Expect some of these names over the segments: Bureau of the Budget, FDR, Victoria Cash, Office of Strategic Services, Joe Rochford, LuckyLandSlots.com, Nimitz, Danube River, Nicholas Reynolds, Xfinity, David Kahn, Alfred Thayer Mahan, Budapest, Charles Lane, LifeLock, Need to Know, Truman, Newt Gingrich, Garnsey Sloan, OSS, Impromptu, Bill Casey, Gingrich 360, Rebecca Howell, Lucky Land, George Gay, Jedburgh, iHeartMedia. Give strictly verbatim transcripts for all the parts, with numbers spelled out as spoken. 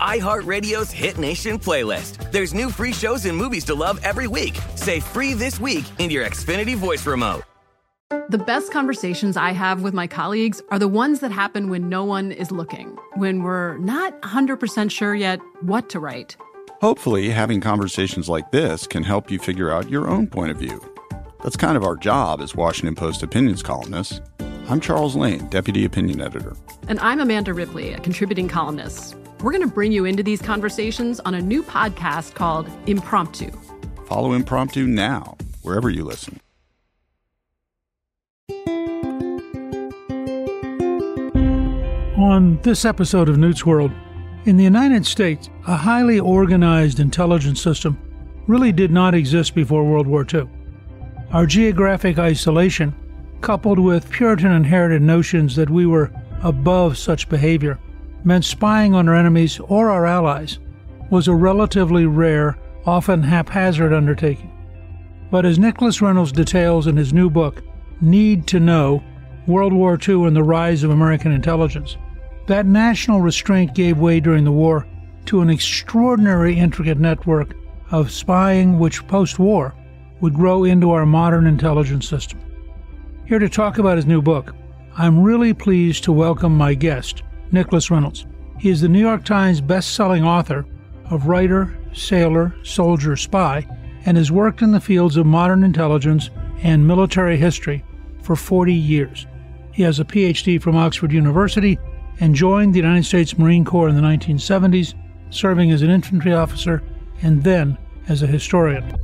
iHeartRadio's Hit Nation playlist. There's new free shows and movies to love every week. Say free this week in your Xfinity voice remote. The best conversations I have with my colleagues are the ones that happen when no one is looking, when we're not one hundred percent sure yet what to write. Hopefully, having conversations like this can help you figure out your own point of view. That's kind of our job as Washington Post opinions columnists. I'm Charles Lane, Deputy Opinion Editor. And I'm Amanda Ripley, a contributing columnist. We're going to bring you into these conversations on a new podcast called Impromptu. Follow Impromptu now, wherever you listen. On this episode of Newt's World, in the United States, a highly organized intelligence system really did not exist before World War Two. Our geographic isolation, coupled with Puritan-inherited notions that we were above such behavior, meant spying on our enemies or our allies was a relatively rare, often haphazard undertaking. But as Nicholas Reynolds details in his new book, Need to Know, World War Two and the Rise of American Intelligence, that national restraint gave way during the war to an extraordinary intricate network of spying which, post-war, would grow into our modern intelligence system. Here to talk about his new book, I'm really pleased to welcome my guest, Nicholas Reynolds. He is the New York Times best-selling author of Writer, Sailor, Soldier, Spy, and has worked in the fields of modern intelligence and military history for forty years. He has a P H D from Oxford University and joined the United States Marine Corps in the nineteen seventies, serving as an infantry officer and then as a historian.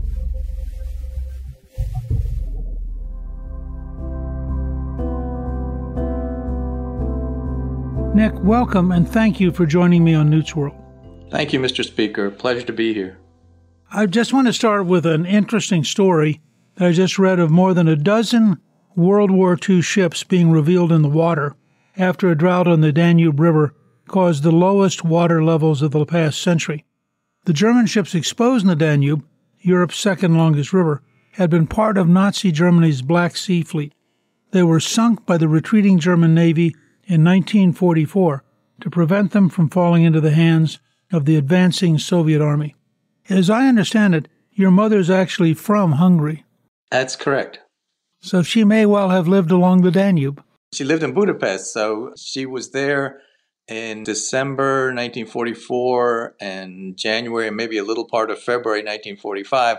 Nick, welcome, and thank you for joining me on Newt's World. Thank you, Mister Speaker. Pleasure to be here. I just want to start with an interesting story that I just read of more than a dozen World War Two ships being revealed in the water after a drought on the Danube River caused the lowest water levels of the past century. The German ships exposed in the Danube, Europe's second longest river, had been part of Nazi Germany's Black Sea Fleet. They were sunk by the retreating German Navy in nineteen forty-four to prevent them from falling into the hands of the advancing Soviet army. As I understand it, your mother's actually from Hungary. That's correct. So she may well have lived along the Danube. She lived in Budapest, so she was there in December nineteen forty-four and January and maybe a little part of February nineteen forty-five.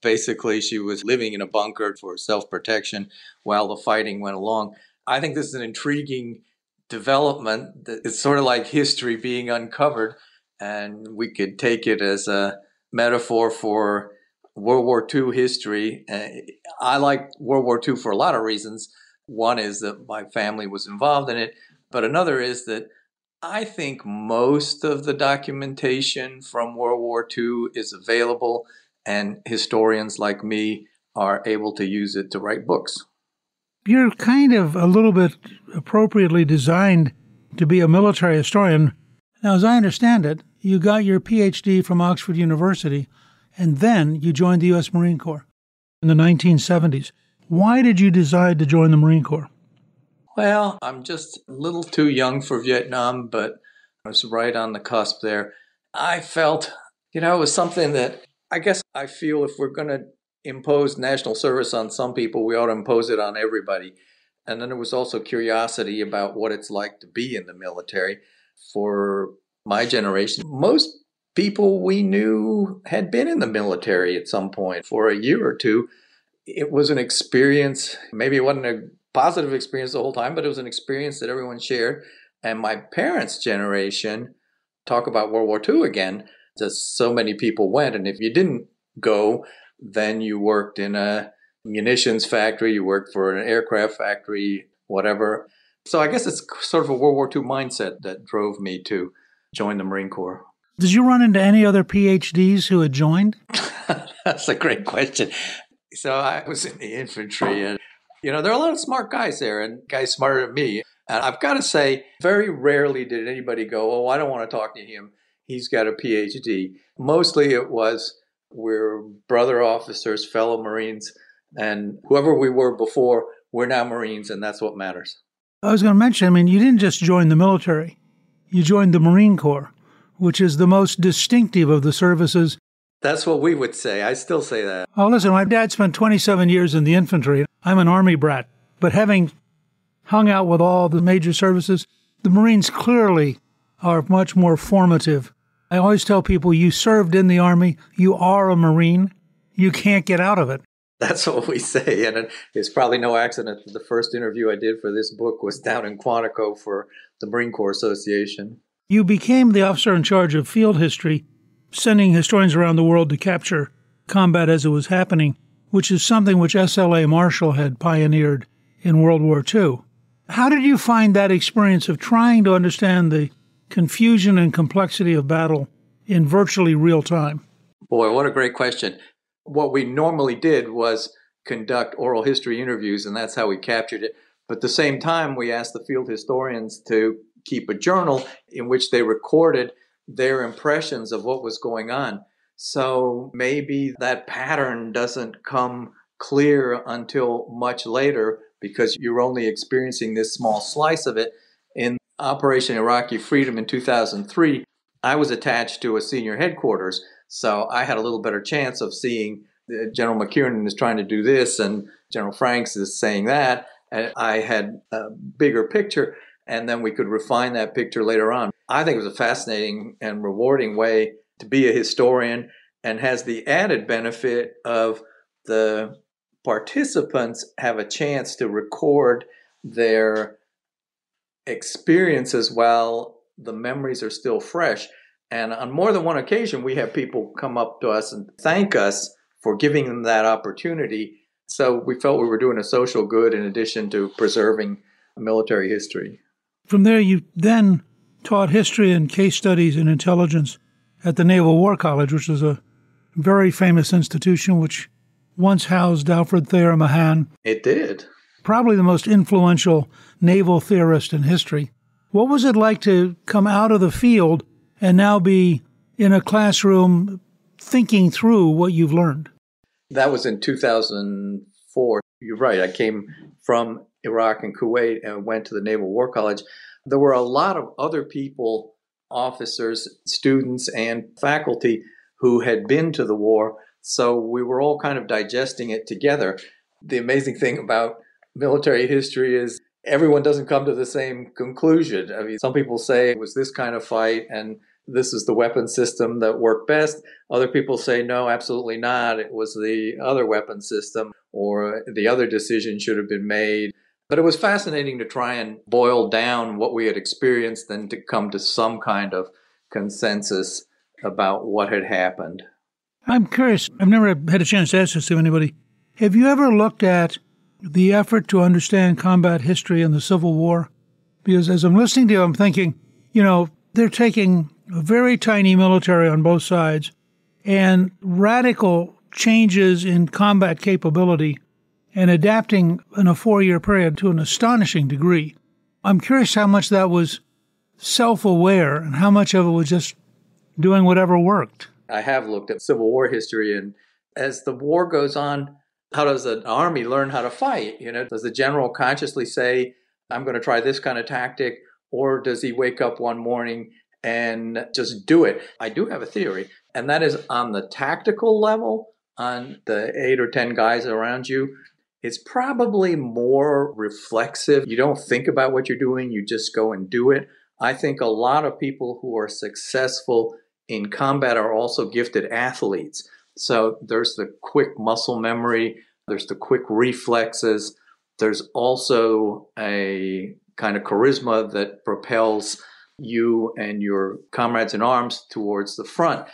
Basically, she was living in a bunker for self-protection while the fighting went along. I think this is an intriguing development. It's sort of like history being uncovered, and we could take it as a metaphor for World War Two history. I like World War Two for a lot of reasons. One is that my family was involved in it, but another is that I think most of the documentation from World War Two is available, and historians like me are able to use it to write books. You're kind of a little bit appropriately designed to be a military historian. Now, as I understand it, you got your P H D from Oxford University, and then you joined the U S Marine Corps in the nineteen seventies Why did you decide to join the Marine Corps? Well, I'm just a little too young for Vietnam, but I was right on the cusp there. I felt, you know, it was something that I guess I feel if we're going to impose national service on some people, we ought to impose it on everybody. And then there was also curiosity about what it's like to be in the military. For my generation, most people we knew had been in the military at some point for a year or two. It was an experience, maybe it wasn't a positive experience the whole time, but it was an experience that everyone shared. And my parents' generation, talk about World War Two again, just so many people went. And if you didn't go, then you worked in a munitions factory, you worked for an aircraft factory, whatever. So I guess it's sort of a World War Two mindset that drove me to join the Marine Corps. Did you run into any other PhDs who had joined? That's a great question. So I was in the infantry, and, you know, there are a lot of smart guys there and guys smarter than me. And I've got to say, very rarely did anybody go, oh, I don't want to talk to him. He's got a PhD. Mostly it was we're brother officers, fellow Marines, and whoever we were before, we're now Marines, and that's what matters. I was going to mention, I mean, you didn't just join the military. You joined the Marine Corps, which is the most distinctive of the services. That's what we would say. I still say that. Oh, listen, my dad spent twenty-seven years in the infantry. I'm an Army brat. But having hung out with all the major services, the Marines clearly are much more formative. I always tell people, you served in the Army, you are a Marine, you can't get out of it. That's what we say, and it's probably no accident that the first interview I did for this book was down in Quantico for the Marine Corps Association. You became the officer in charge of field history, sending historians around the world to capture combat as it was happening, which is something which S L A Marshall had pioneered in World War Two. How did you find that experience of trying to understand the confusion and complexity of battle in virtually real time? Boy, what a great question. What we normally did was conduct oral history interviews, and that's how we captured it. But at the same time, we asked the field historians to keep a journal in which they recorded their impressions of what was going on. So maybe that pattern doesn't come clear until much later because you're only experiencing this small slice of it. In Operation Iraqi Freedom in two thousand three, I was attached to a senior headquarters, so I had a little better chance of seeing General McKiernan is trying to do this and General Franks is saying that. And I had a bigger picture, and then we could refine that picture later on. I think it was a fascinating and rewarding way to be a historian, and has the added benefit of the participants have a chance to record their experiences while the memories are still fresh. And on more than one occasion, we have people come up to us and thank us for giving them that opportunity. So we felt we were doing a social good in addition to preserving military history. From there, you then taught history and case studies and intelligence at the Naval War College, which is a very famous institution which once housed Alfred Thayer Mahan. It did. Probably the most influential naval theorist in history. What was it like to come out of the field and now be in a classroom thinking through what you've learned? That was in two thousand four. You're right. I came from Iraq and Kuwait and went to the Naval War College. There were a lot of other people, officers, students, and faculty who had been to the war, so we were all kind of digesting it together. The amazing thing about military history is everyone doesn't come to the same conclusion. I mean, some people say it was this kind of fight and this is the weapon system that worked best. Other people say, no, absolutely not. It was the other weapon system, or the other decision should have been made. But it was fascinating to try and boil down what we had experienced and to come to some kind of consensus about what had happened. I'm curious. I've never had a chance to ask this to anybody. Have you ever looked at the effort to understand combat history in the Civil War? Because as I'm listening to you, I'm thinking, you know, they're taking a very tiny military on both sides and radical changes in combat capability and adapting in a four-year period to an astonishing degree. I'm curious how much that was self-aware and how much of it was just doing whatever worked. I have looked at Civil War history, and as the war goes on, how does an army learn how to fight? You know, does the general consciously say, I'm going to try this kind of tactic, or does he wake up one morning and just do it? I do have a theory, and that is on the tactical level, on the eight or ten guys around you, it's probably more reflexive. You don't think about what you're doing. You just go and do it. I think a lot of people who are successful in combat are also gifted athletes. So there's the quick muscle memory. There's the quick reflexes. There's also a kind of charisma that propels you and your comrades in arms towards the front.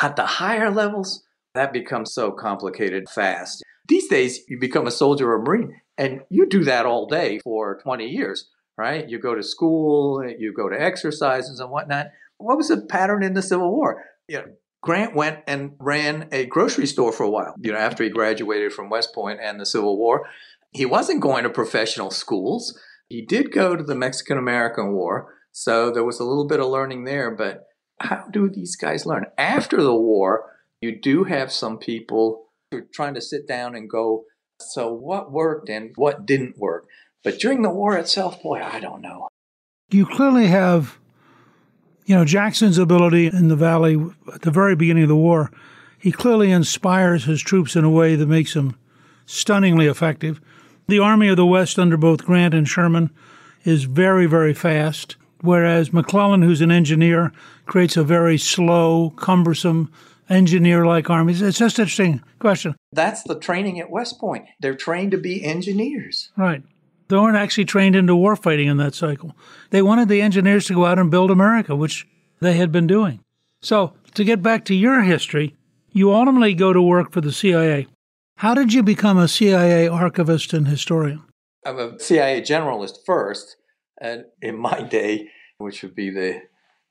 At the higher levels, that becomes so complicated fast. These days, you become a soldier or a Marine, and you do that all day for twenty years, right? You go to school, you go to exercises and whatnot. What was the pattern in the Civil War? You know, Grant went and ran a grocery store for a while, you know, after he graduated from West Point and the Civil War. He wasn't going to professional schools. He did go to the Mexican-American War, so there was a little bit of learning there, but how do these guys learn? After the war, you do have some people who are trying to sit down and go, so what worked and what didn't work? But during the war itself, boy, I don't know. You clearly have, you know, Jackson's ability in the Valley at the very beginning of the war. He clearly inspires his troops in a way that makes them stunningly effective. The Army of the West under both Grant and Sherman is very, very fast, whereas McClellan, who's an engineer, creates a very slow, cumbersome, engineer-like armies. It's just an interesting question. That's the training at West Point. They're trained to be engineers. Right. They weren't actually trained into war fighting in that cycle. They wanted the engineers to go out and build America, which they had been doing. So to get back to your history, you ultimately go to work for the C I A. How did you become a C I A archivist and historian? I'm a C I A generalist first. And in my day, which would be the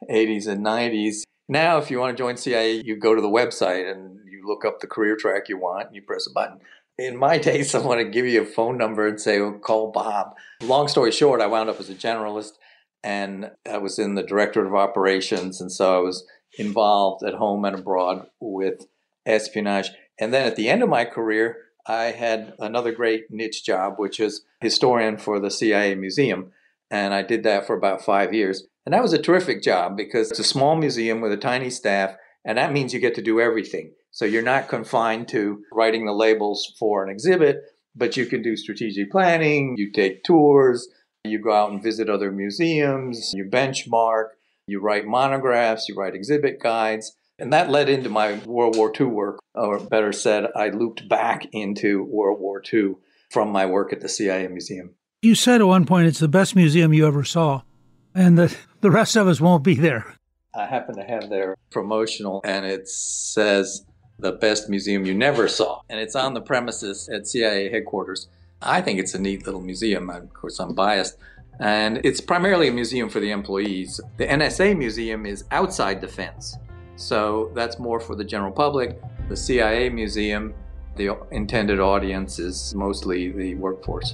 eighties and nineties, now, if you want to join C I A, you go to the website and you look up the career track you want and you press a button. In my day, someone would give you a phone number and say, oh, call Bob. Long story short, I wound up as a generalist and I was in the Directorate of Operations. And so I was involved at home and abroad with espionage. And then at the end of my career, I had another great niche job, which is historian for the C I A Museum. And I did that for about five years. And that was a terrific job because it's a small museum with a tiny staff, and that means you get to do everything. So you're not confined to writing the labels for an exhibit, but you can do strategic planning, you take tours, you go out and visit other museums, you benchmark, you write monographs, you write exhibit guides. And that led into my World War Two work, or better said, I looped back into World War Two from my work at the C I A Museum. You said at one point it's the best museum you ever saw, and that the rest of us won't be there. I happen to have their promotional, and it says, the best museum you never saw. And it's on the premises at C I A headquarters. I think it's a neat little museum. Of course, I'm biased. And it's primarily a museum for the employees. The N S A Museum is outside the fence. So that's more for the general public. The C I A Museum, the intended audience is mostly the workforce.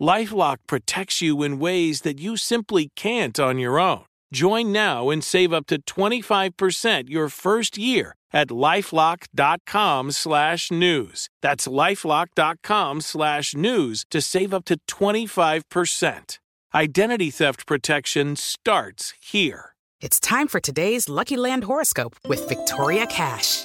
LifeLock protects you in ways that you simply can't on your own. Join now and save up to twenty-five percent your first year at LifeLock.com slash news. That's LifeLock.com slash news to save up to twenty-five percent. Identity theft protection starts here. It's time for today's Lucky Land horoscope with Victoria Cash.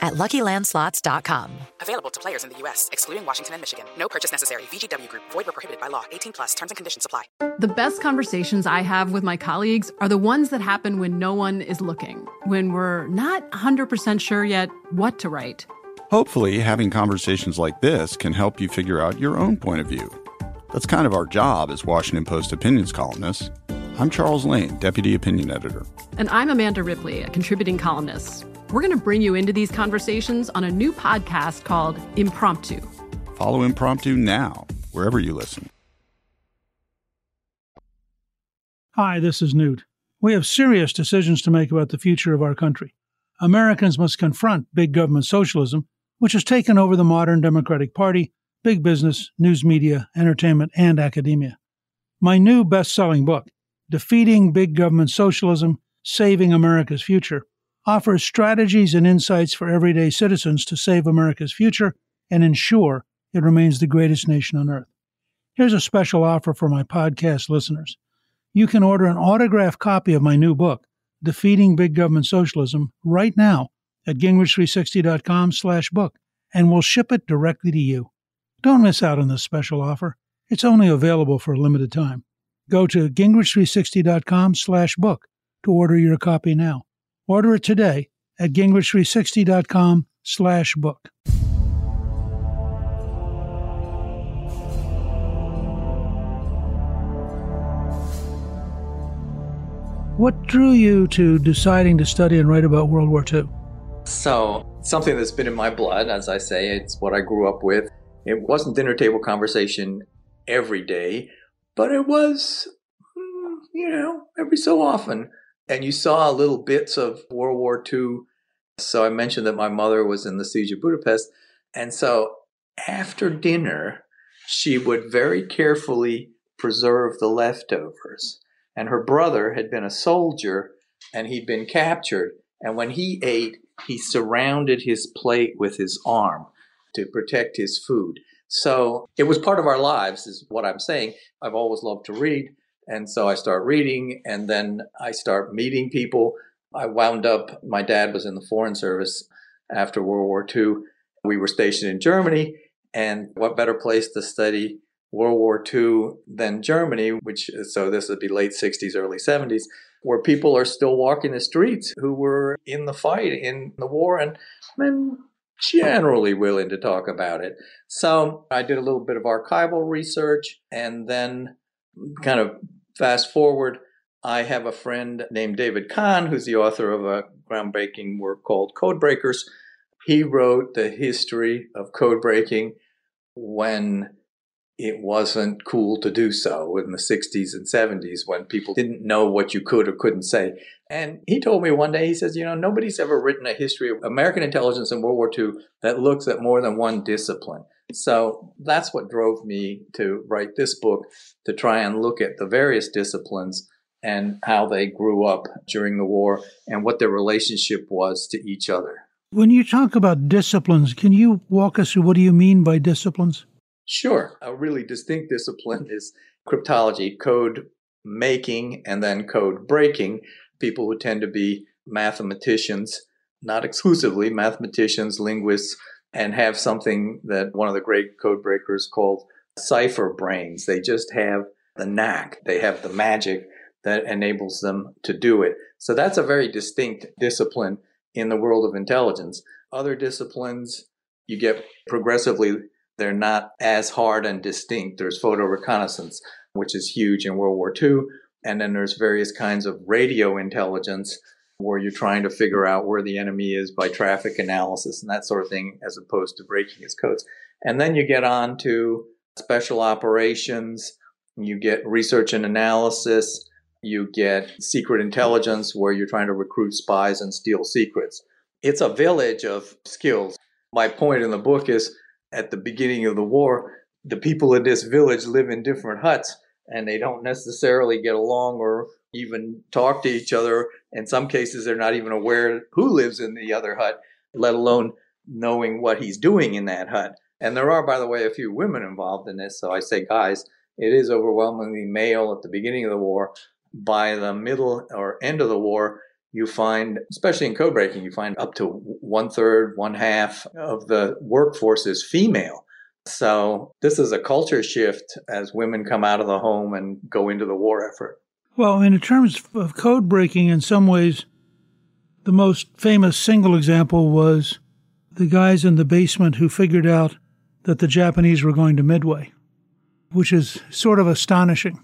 at Lucky Land Slots dot com. Available to players in the U S, excluding Washington and Michigan. No purchase necessary. V G W Group. Void or prohibited by law. eighteen plus. Terms and conditions apply. The best conversations I have with my colleagues are the ones that happen when no one is looking, when we're not one hundred percent sure yet what to write. Hopefully, having conversations like this can help you figure out your own point of view. That's kind of our job as Washington Post opinions columnists. I'm Charles Lane, Deputy Opinion Editor. And I'm Amanda Ripley, a contributing columnist. We're going to bring you into these conversations on a new podcast called Impromptu. Follow Impromptu now, wherever you listen. Hi, this is Newt. We have serious decisions to make about the future of our country. Americans must confront big government socialism, which has taken over the modern Democratic Party, big business, news media, entertainment, and academia. My new best-selling book, Defeating Big Government Socialism, Saving America's Future, offers strategies and insights for everyday citizens to save America's future and ensure it remains the greatest nation on earth. Here's a special offer for my podcast listeners. You can order an autographed copy of my new book, Defeating Big Government Socialism, right now at Gingrich three sixty dot com slash book, and we'll ship it directly to you. Don't miss out on this special offer. It's only available for a limited time. Go to Gingrich three sixty dot com slash book to order your copy now. Order it today at Gingrich three sixty dot com slash book. What drew you to deciding to study and write about World War Two? So, something that's been in my blood, as I say, it's what I grew up with. It wasn't dinner table conversation every day, but it was, you know, every so often. And you saw little bits of World War Two. So I mentioned that my mother was in the siege of Budapest. And so after dinner, she would very carefully preserve the leftovers. And her brother had been a soldier, and he'd been captured. And when he ate, he surrounded his plate with his arm to protect his food. So it was part of our lives, is what I'm saying. I've always loved to read. And so I start reading, and then I start meeting people. I wound up, my dad was in the Foreign Service after World War Two. We were stationed in Germany, and what better place to study World War Two than Germany, which, so this would be late sixties, early seventies, where people are still walking the streets who were in the fight, in the war, and, and generally willing to talk about it. So I did a little bit of archival research, and then kind of fast forward, I have a friend named David Kahn, who's the author of a groundbreaking work called Codebreakers. He wrote the history of codebreaking when it wasn't cool to do so, in the sixties and seventies, when people didn't know what you could or couldn't say. And he told me one day, he says, you know, nobody's ever written a history of American intelligence in World War Two that looks at more than one discipline. So that's what drove me to write this book, to try and look at the various disciplines and how they grew up during the war and what their relationship was to each other. When you talk about disciplines, can you walk us through what do you mean by disciplines? Sure. A really distinct discipline is cryptology, code making, and then code breaking. People who tend to be mathematicians, not exclusively, mathematicians, linguists, and have something that one of the great code breakers called cipher brains. They just have the knack. They have the magic that enables them to do it. So that's a very distinct discipline in the world of intelligence. Other disciplines, you get progressively, they're not as hard and distinct. There's photo reconnaissance, which is huge in World War Two. And then there's various kinds of radio intelligence, where you're trying to figure out where the enemy is by traffic analysis and that sort of thing, as opposed to breaking his codes. And then you get on to special operations, you get research and analysis, you get secret intelligence, where you're trying to recruit spies and steal secrets. It's a village of skills. My point in the book is, at the beginning of the war, the people in this village live in different huts, and they don't necessarily get along or even talk to each other. In some cases, they're not even aware who lives in the other hut, let alone knowing what he's doing in that hut. And there are, by the way, a few women involved in this. So I say, guys, it is overwhelmingly male at the beginning of the war. By the middle or end of the war, you find, especially in code breaking, you find up to one third, one half of the workforce is female. So this is a culture shift as women come out of the home and go into the war effort. Well, in terms of code breaking, in some ways, the most famous single example was the guys in the basement who figured out that the Japanese were going to Midway, which is sort of astonishing.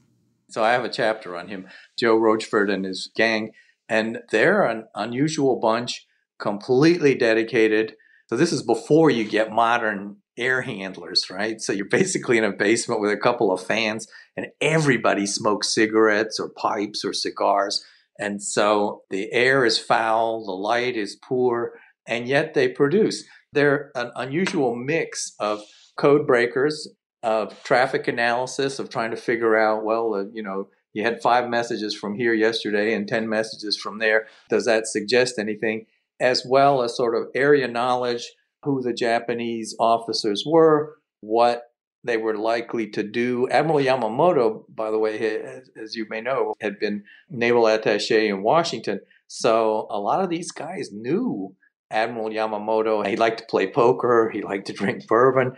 So I have a chapter on him, Joe Rochford and his gang, and they're an unusual bunch, completely dedicated. So this is before you get modern air handlers, right? So you're basically in a basement with a couple of fans, and everybody smokes cigarettes or pipes or cigars. And so the air is foul, the light is poor, and yet they produce. They're an unusual mix of code breakers, of traffic analysis, of trying to figure out, well, uh, you know, you had five messages from here yesterday and ten messages from there. Does that suggest anything? As well as sort of area knowledge, who the Japanese officers were, what they were likely to do. Admiral Yamamoto, by the way, as you may know, had been naval attaché in Washington. So a lot of these guys knew Admiral Yamamoto. He liked to play poker. He liked to drink bourbon.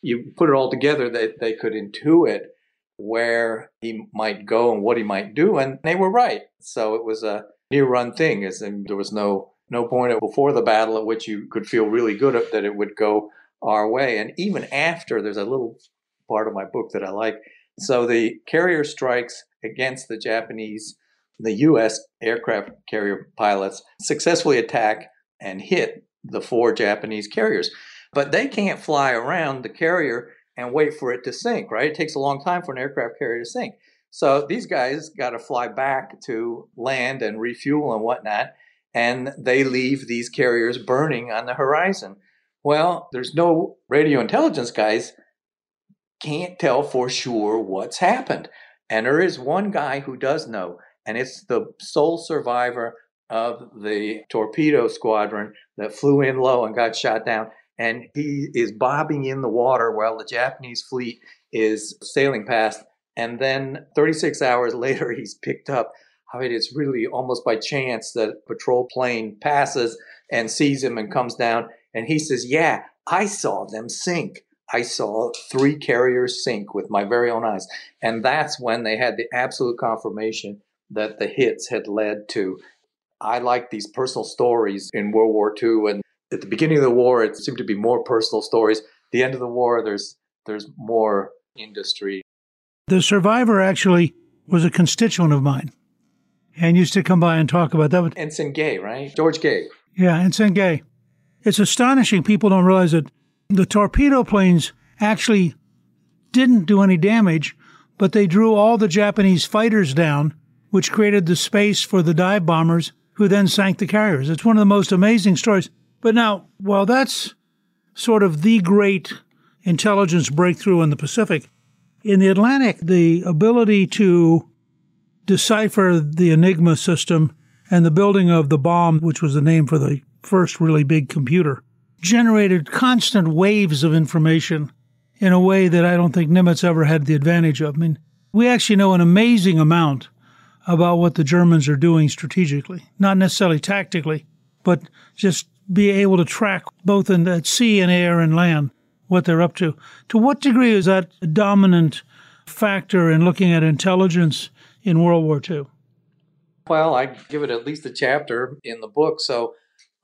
You put it all together, they, they could intuit where he might go and what he might do. And they were right. So it was a near-run thing. As in, there was no No point before the battle at which you could feel really good at, that it would go our way. And even after, there's a little part of my book that I like. So the carrier strikes against the Japanese, the U S aircraft carrier pilots successfully attack and hit the four Japanese carriers. But they can't fly around the carrier and wait for it to sink, right? It takes a long time for an aircraft carrier to sink. So these guys got to fly back to land and refuel and whatnot. And they leave these carriers burning on the horizon. Well, there's no radio intelligence guys can't tell for sure what's happened. And there is one guy who does know, and it's the sole survivor of the torpedo squadron that flew in low and got shot down. And he is bobbing in the water while the Japanese fleet is sailing past. And then thirty-six hours later, he's picked up. I mean, it's really almost by chance that a patrol plane passes and sees him and comes down. And he says, yeah, I saw them sink. I saw three carriers sink with my very own eyes. And that's when they had the absolute confirmation that the hits had led to. I like these personal stories in World War Two. And at the beginning of the war, it seemed to be more personal stories. At the end of the war, there's there's more industry. The survivor actually was a constituent of mine. And used to come by and talk about that. Ensign Gay, right? George Gay. Yeah, Ensign Gay. It's astonishing. People don't realize that the torpedo planes actually didn't do any damage, but they drew all the Japanese fighters down, which created the space for the dive bombers who then sank the carriers. It's one of the most amazing stories. But now, while that's sort of the great intelligence breakthrough in the Pacific, in the Atlantic, the ability to decipher the Enigma system and the building of the bomb, which was the name for the first really big computer, generated constant waves of information in a way that I don't think Nimitz ever had the advantage of. I mean, we actually know an amazing amount about what the Germans are doing strategically, not necessarily tactically, but just be able to track both in the sea and air and land what they're up to. To what degree is that a dominant factor in looking at intelligence in World War Two? Well, I give it at least a chapter in the book. So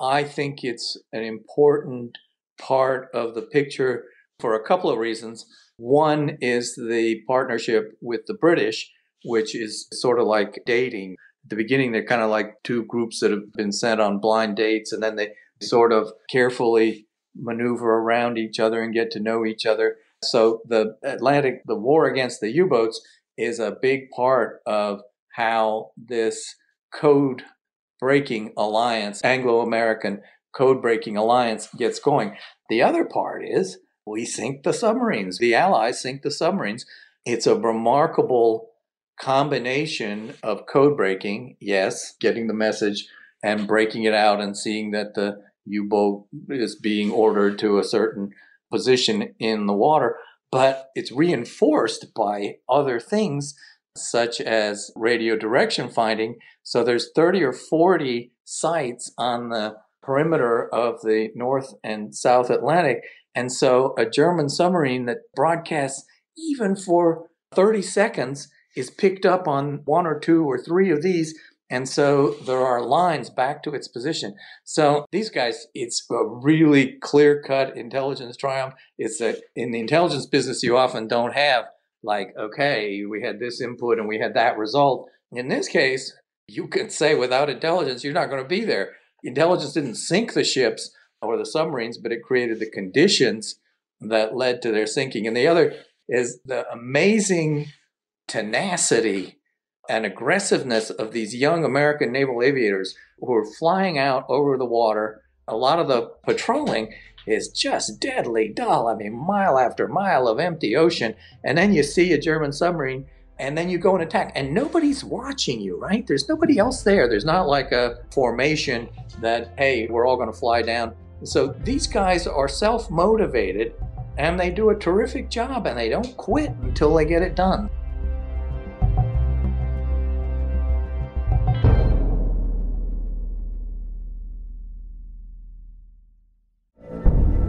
I think it's an important part of the picture for a couple of reasons. One is the partnership with the British, which is sort of like dating. At the beginning, they're kind of like two groups that have been sent on blind dates, and then they sort of carefully maneuver around each other and get to know each other. So the Atlantic, the war against the U-boats is a big part of how this code-breaking alliance, Anglo-American code-breaking alliance gets going. The other part is we sink the submarines. The Allies sink the submarines. It's a remarkable combination of code-breaking, yes, getting the message and breaking it out and seeing that the U-boat is being ordered to a certain position in the water, but it's reinforced by other things such as radio direction finding. So there's thirty or forty sites on the perimeter of the North and South Atlantic. And so a German submarine that broadcasts even for thirty seconds is picked up on one or two or three of these. And so there are lines back to its position. So these guys, it's a really clear-cut intelligence triumph. It's that in the intelligence business, you often don't have like, okay, we had this input and we had that result. In this case, you can say without intelligence, you're not going to be there. Intelligence didn't sink the ships or the submarines, but it created the conditions that led to their sinking. And the other is the amazing tenacity and aggressiveness of these young American naval aviators who are flying out over the water. A lot of the patrolling is just deadly dull. I mean, mile after mile of empty ocean. And then you see a German submarine, and then you go and attack. And nobody's watching you, right? There's nobody else there. There's not like a formation that, hey, we're all going to fly down. So these guys are self-motivated, and they do a terrific job, and they don't quit until they get it done.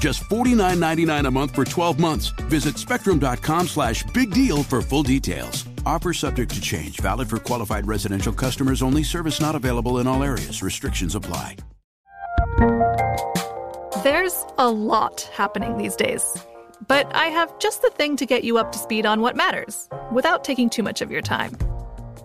Just forty-nine ninety-nine a month for twelve months. Visit spectrum.com slash big deal for full details. Offer subject to change. Valid for qualified residential customers only. Service not available in all areas. Restrictions apply. There's a lot happening these days, but I have just the thing to get you up to speed on what matters without taking too much of your time.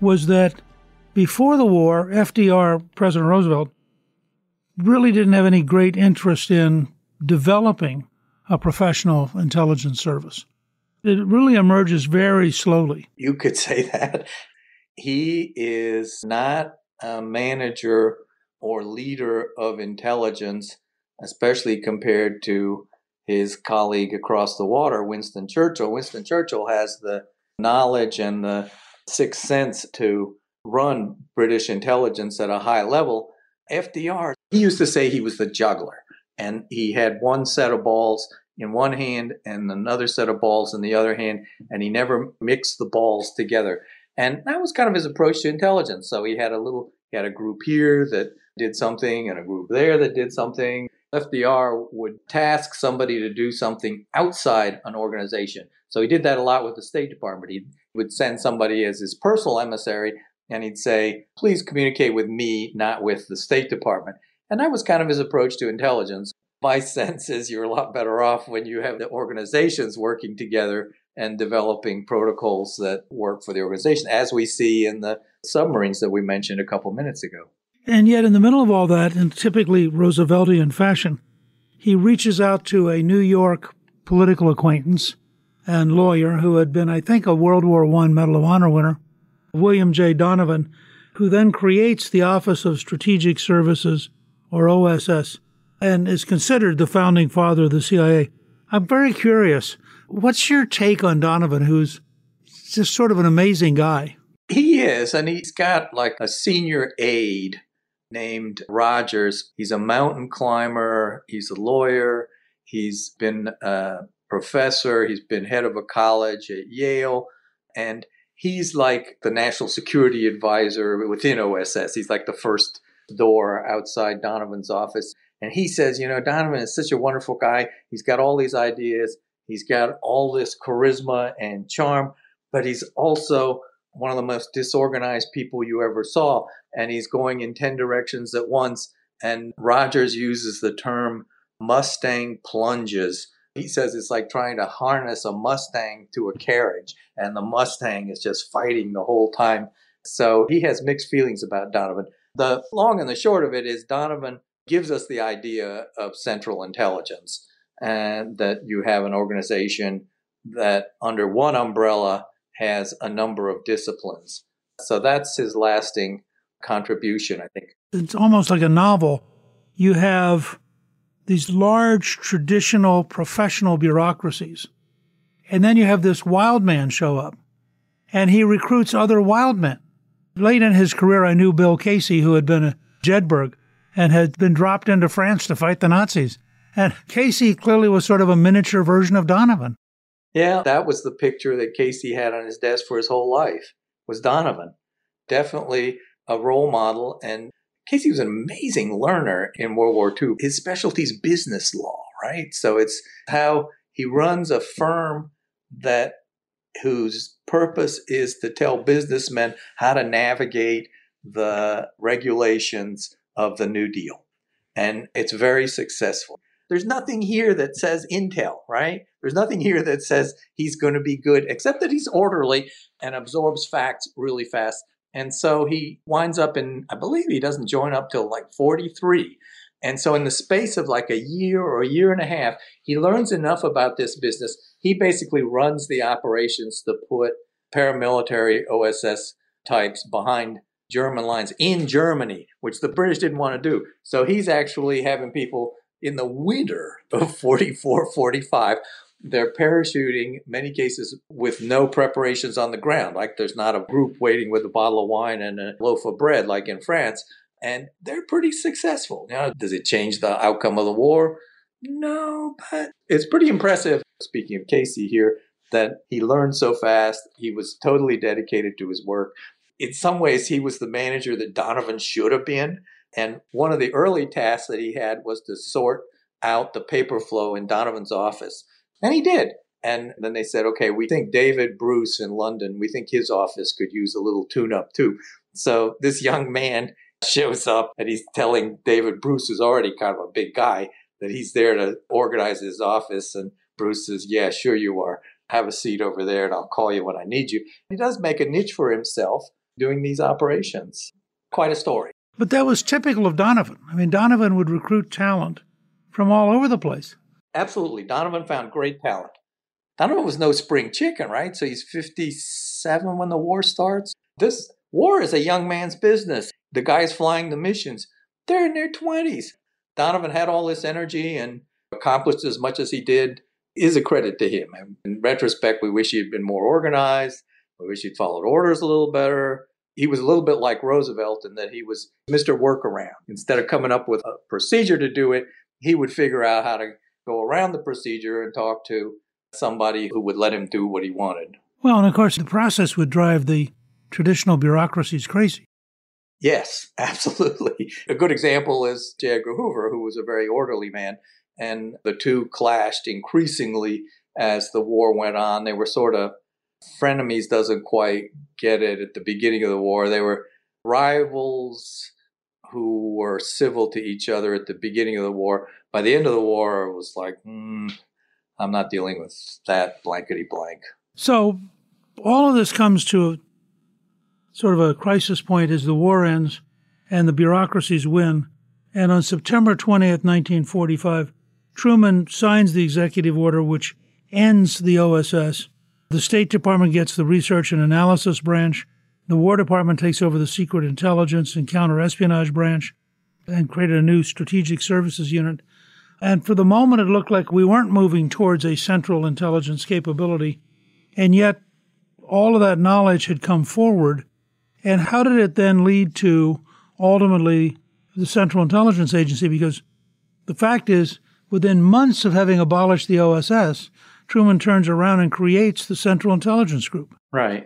was that before the war, F D R, President Roosevelt, really didn't have any great interest in developing a professional intelligence service. It really emerges very slowly. You could say that. He is not a manager or leader of intelligence especially compared to his colleague across the water, Winston Churchill. Winston Churchill has the knowledge and the sixth sense to run British intelligence at a high level. F D R, he used to say he was the juggler, and he had one set of balls in one hand and another set of balls in the other hand, and he never mixed the balls together. And that was kind of his approach to intelligence. So he had a little, he had a group here that did something and a group there that did something. F D R would task somebody to do something outside an organization. So he did that a lot with the State Department. He would send somebody as his personal emissary, and he'd say, please communicate with me, not with the State Department. And that was kind of his approach to intelligence. My sense is you're a lot better off when you have the organizations working together and developing protocols that work for the organization, as we see in the submarines that we mentioned a couple minutes ago. And yet in the middle of all that, in typically Rooseveltian fashion, he reaches out to a New York political acquaintance and lawyer who had been, I think, a World War One Medal of Honor winner, William J. Donovan, who then creates the Office of Strategic Services, or O S S, and is considered the founding father of the C I A. I'm very curious, what's your take on Donovan, who's just sort of an amazing guy? He is, and he's got like a senior aide named Rogers. He's a mountain climber. He's a lawyer. He's been a professor. He's been head of a college at Yale. And he's like the national security advisor within O S S. He's like the first door outside Donovan's office. And he says, you know, Donovan is such a wonderful guy. He's got all these ideas. He's got all this charisma and charm, but he's also one of the most disorganized people you ever saw. And he's going in ten directions at once. And Rogers uses the term Mustang plunges. He says it's like trying to harness a Mustang to a carriage, and the Mustang is just fighting the whole time. So he has mixed feelings about Donovan. The long and the short of it is Donovan gives us the idea of central intelligence, and that you have an organization that under one umbrella has a number of disciplines. So that's his lasting contribution, I think. It's almost like a novel. You have these large, traditional, professional bureaucracies, and then you have this wild man show up, and he recruits other wild men. Late in his career, I knew Bill Casey, who had been a Jedburgh and had been dropped into France to fight the Nazis. And Casey clearly was sort of a miniature version of Donovan. Yeah, that was the picture that Casey had on his desk for his whole life, was Donovan. Definitely a role model. And Casey was an amazing learner in World War Two. His specialty is business law, right? So it's how he runs a firm that whose purpose is to tell businessmen how to navigate the regulations of the New Deal. And it's very successful. There's nothing here that says intel, right? There's nothing here that says he's going to be good, except that he's orderly and absorbs facts really fast. And so he winds up in, I believe he doesn't join up till like forty-three. And so in the space of like a year or a year and a half, he learns enough about this business. He basically runs the operations to put paramilitary O S S types behind German lines in Germany, which the British didn't want to do. So he's actually having people in the winter of forty-four, forty-five, they're parachuting, many cases with no preparations on the ground. Like there's not a group waiting with a bottle of wine and a loaf of bread like in France. And they're pretty successful. Now, does it change the outcome of the war? No, but it's pretty impressive. Speaking of Casey here, that he learned so fast. He was totally dedicated to his work. In some ways, he was the manager that Donovan should have been. And one of the early tasks that he had was to sort out the paper flow in Donovan's office. And he did. And then they said, okay, we think David Bruce in London, we think his office could use a little tune-up too. So this young man shows up and he's telling David Bruce, who's already kind of a big guy, that he's there to organize his office. And Bruce says, yeah, sure you are. Have a seat over there and I'll call you when I need you. He does make a niche for himself doing these operations. Quite a story. But that was typical of Donovan. I mean, Donovan would recruit talent from all over the place. Absolutely. Donovan found great talent. Donovan was no spring chicken, right? So he's fifty-seven when the war starts. This war is a young man's business. The guys flying the missions, they're in their twenties. Donovan had all this energy and accomplished as much as he did is a credit to him. And in retrospect, we wish he'd been more organized. We wish he'd followed orders a little better. He was a little bit like Roosevelt in that he was Mister Workaround. Instead of coming up with a procedure to do it, he would figure out how to go around the procedure and talk to somebody who would let him do what he wanted. Well, and of course, the process would drive the traditional bureaucracies crazy. Yes, absolutely. A good example is J. Edgar Hoover, who was a very orderly man, and the two clashed increasingly as the war went on. They were sort of frenemies, doesn't quite get it at the beginning of the war. They were rivals who were civil to each other at the beginning of the war. By the end of the war, it was like, hmm, I'm not dealing with that blankety blank. So all of this comes to a sort of a crisis point as the war ends and the bureaucracies win. And on September twentieth, nineteen forty-five, Truman signs the executive order which ends the O S S. The State Department gets the Research and Analysis Branch. The War Department takes over the Secret Intelligence and Counterespionage Branch and created a new Strategic Services Unit. And for the moment, it looked like we weren't moving towards a central intelligence capability. And yet, all of that knowledge had come forward. And how did it then lead to, ultimately, the Central Intelligence Agency? Because the fact is, within months of having abolished the O S S, Truman turns around and creates the Central Intelligence Group. Right.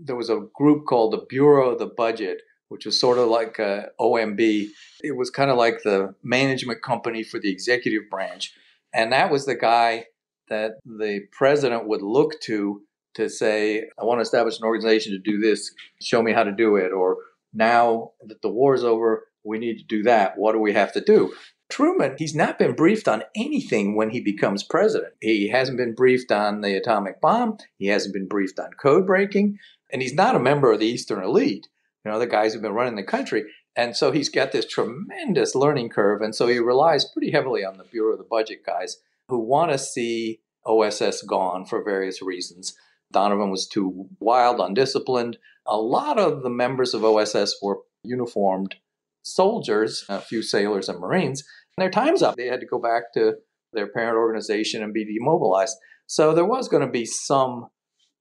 There was a group called the Bureau of the Budget, which was sort of like a O M B. It was kind of like the management company for the executive branch. And that was the guy that the president would look to to say, I want to establish an organization to do this. Show me how to do it. Or now that the war is over, we need to do that. What do we have to do? Truman, he's not been briefed on anything when he becomes president. He hasn't been briefed on the atomic bomb. He hasn't been briefed on code breaking. And he's not a member of the Eastern elite, you know, the guys who've been running the country. And so he's got this tremendous learning curve. And so he relies pretty heavily on the Bureau of the Budget guys who want to see O S S gone for various reasons. Donovan was too wild, undisciplined. A lot of the members of O S S were uniformed soldiers, a few sailors and Marines, and their time's up. They had to go back to their parent organization and be demobilized. So there was going to be some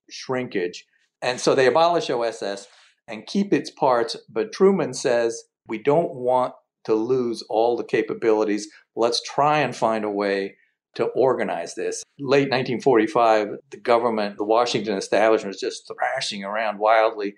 shrinkage. And so they abolish O S S and keep its parts. But Truman says, we don't want to lose all the capabilities. Let's try and find a way to organize this. Late nineteen forty-five, the government, the Washington establishment was just thrashing around wildly,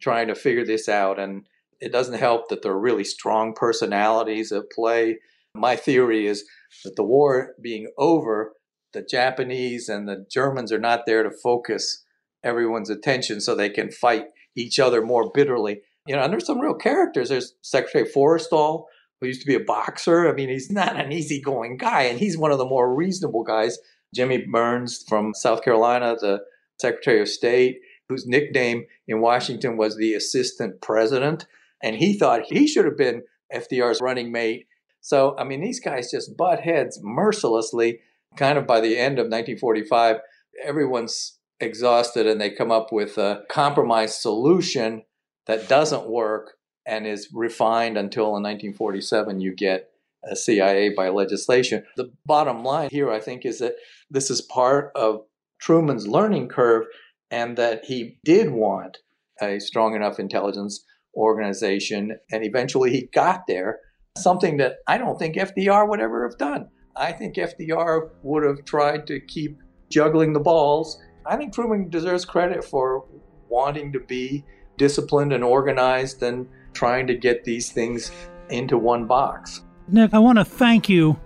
trying to figure this out. And it doesn't help that there are really strong personalities at play. My theory is that the war being over, the Japanese and the Germans are not there to focus everyone's attention so they can fight each other more bitterly. You know, and there's some real characters. There's Secretary Forrestal, who used to be a boxer. I mean, he's not an easygoing guy, and he's one of the more reasonable guys. Jimmy Burns from South Carolina, the Secretary of State, whose nickname in Washington was the Assistant President. And he thought he should have been F D R's running mate. So, I mean, these guys just butt heads mercilessly. Kind of by the end of nineteen forty-five, everyone's exhausted and they come up with a compromise solution that doesn't work and is refined until in nineteen forty-seven you get a C I A by legislation. The bottom line here, I think, is that this is part of Truman's learning curve and that he did want a strong enough intelligence organization, and eventually he got there, something that I don't think F D R would ever have done. I think F D R would have tried to keep juggling the balls. I think Truman deserves credit for wanting to be disciplined and organized and trying to get these things into one box. Nick, I want to thank you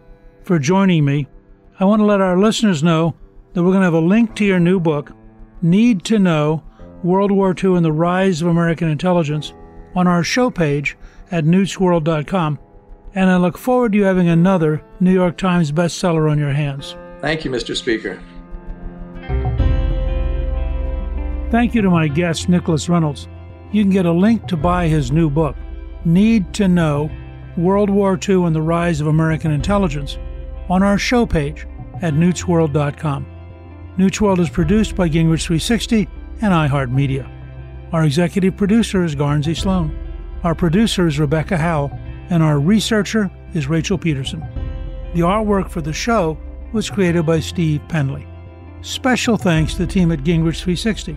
for joining me. I want to let our listeners know that we're going to have a link to your new book, Need to Know, World War Two and the Rise of American Intelligence, on our show page at Newt's World dot com. And I look forward to you having another New York Times bestseller on your hands. Thank you, Mister Speaker. Thank you to my guest, Nicholas Reynolds. You can get a link to buy his new book, Need to Know, World War Two and the Rise of American Intelligence, on our show page at Newt's World dot com. Newt's World is produced by Gingrich three sixty and iHeartMedia. Our executive producer is Garnsey Sloan. Our producer is Rebecca Howell, and our researcher is Rachel Peterson. The artwork for the show was created by Steve Penley. Special thanks to the team at Gingrich three sixty.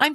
I'm